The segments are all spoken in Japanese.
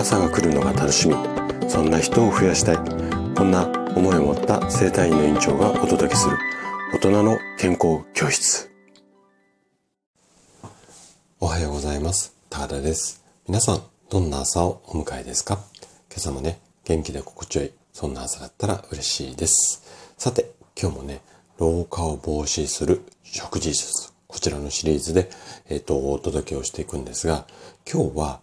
朝が来るのが楽しみ、そんな人を増やしたい、こんな思いを持った生体院の院長がお届けする大人の健康教室。おはようございます。高田です。皆さん、どんな朝をお迎えですか？今朝もね、元気で心地よい、そんな朝だったら嬉しいです。さて、今日もね、老化を防止する食事術、こちらのシリーズで、お届けをしていくんですが、今日は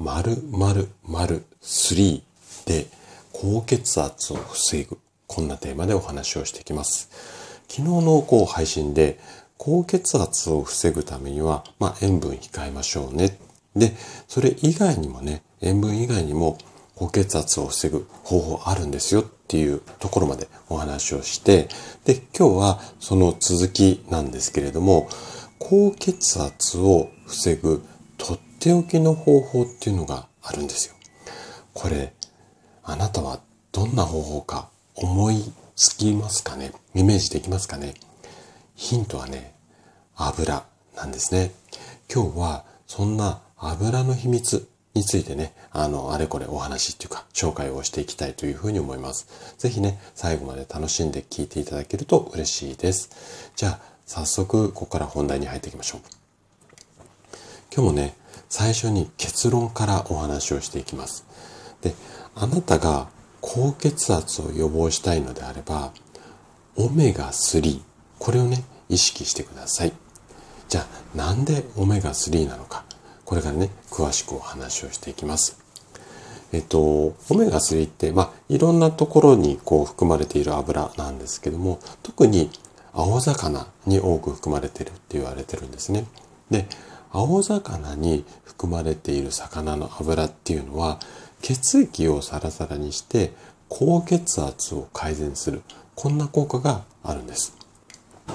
○○○3で高血圧を防ぐ、こんなテーマでお話をしていきます。昨日の配信で、高血圧を防ぐためには、塩分控えましょうね。で、それ以外にもね、塩分以外にも高血圧を防ぐ方法あるんですよっていうところまでお話をして、で、今日はその続きなんですけれども、高血圧を防ぐとっておきの方法っていうのがあるんですよ。これ、あなたはどんな方法か思いつきますかね？イメージできますかね？ヒントはね、油なんですね。今日はそんな油の秘密についてね、あれこれお話っていうか、紹介をしていきたいというふうに思います。ぜひね、最後まで楽しんで聞いていただけると嬉しいです。じゃあ、早速、ここから本題に入っていきましょう。今日もね、最初に結論からお話をしていきます。で、あなたが高血圧を予防したいのであれば、オメガ3、これをね、意識してください。じゃあ、なんでオメガ3なのか。これからね、詳しくお話をしていきます。オメガ3って、いろんなところに含まれている油なんですけども、特に青魚に多く含まれているって言われてるんですね。で、青魚に含まれている魚の油っていうのは、血液をサラサラにして高血圧を改善する、こんな効果があるんです。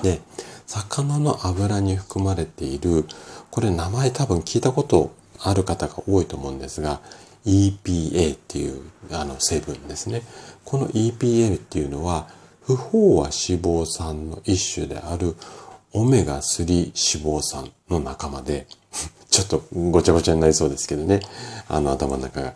で、魚の油に含まれている、これ名前多分聞いたことある方が多いと思うんですが、 EPA っていう成分ですね。この EPA っていうのは、不飽和脂肪酸の一種であるオメガ3脂肪酸の仲間でちょっとごちゃごちゃになりそうですけどね、頭の中が。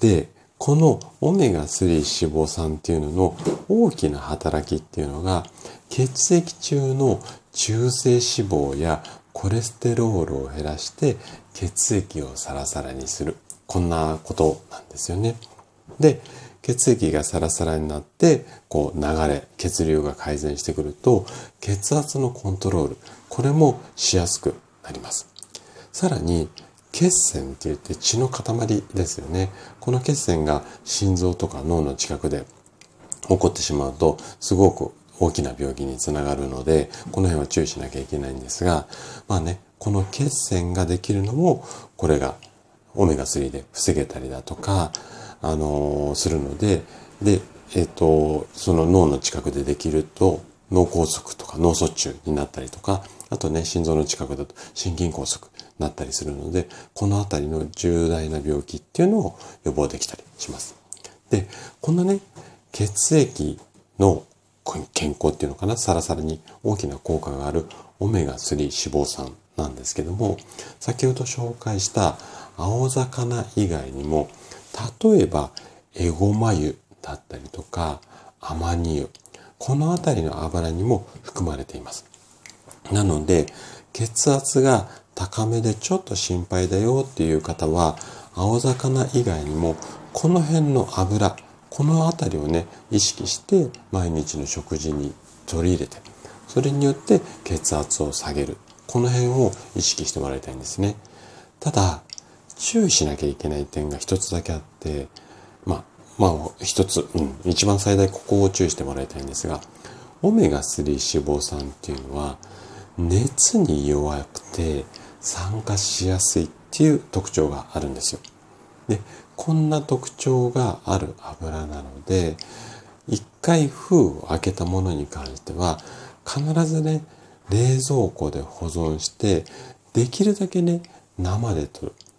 で、このオメガ3脂肪酸っていうのの大きな働きっていうのが、血液中の中性脂肪やコレステロールを減らして血液をサラサラにする、こんなことなんですよね。で、血液がサラサラになって流れ、血流が改善してくると、血圧のコントロール、これもしやすくなります。さらに血栓って言って、血の塊ですよね。この血栓が心臓とか脳の近くで起こってしまうと、すごく大きな病気につながるので、この辺は注意しなきゃいけないんですが、この血栓ができるのも、これがオメガ3で防げたりだとか、するので、で、その脳の近くでできると、脳梗塞とか脳卒中になったりとか、あとね、心臓の近くだと心筋梗塞になったりするので、このあたりの重大な病気っていうのを予防できたりします。で、こんなね、血液の健康っていうのかな、サラサラに大きな効果があるオメガ3脂肪酸なんですけども、先ほど紹介した青魚以外にも、例えばエゴマ油だったりとかアマニ油、このあたりの油にも含まれています。なので、血圧が高めでちょっと心配だよっていう方は、青魚以外にもこの辺の油、このあたりをね、意識して毎日の食事に取り入れて、それによって血圧を下げる、この辺を意識してもらいたいんですね。ただ、注意しなきゃいけない点が一つだけあって、一番最大、ここを注意してもらいたいんですが、オメガ3脂肪酸っていうのは、熱に弱くて酸化しやすいっていう特徴があるんですよ。で、こんな特徴がある油なので、一回封を開けたものに関しては、必ずね、冷蔵庫で保存して、できるだけね、生で摂る。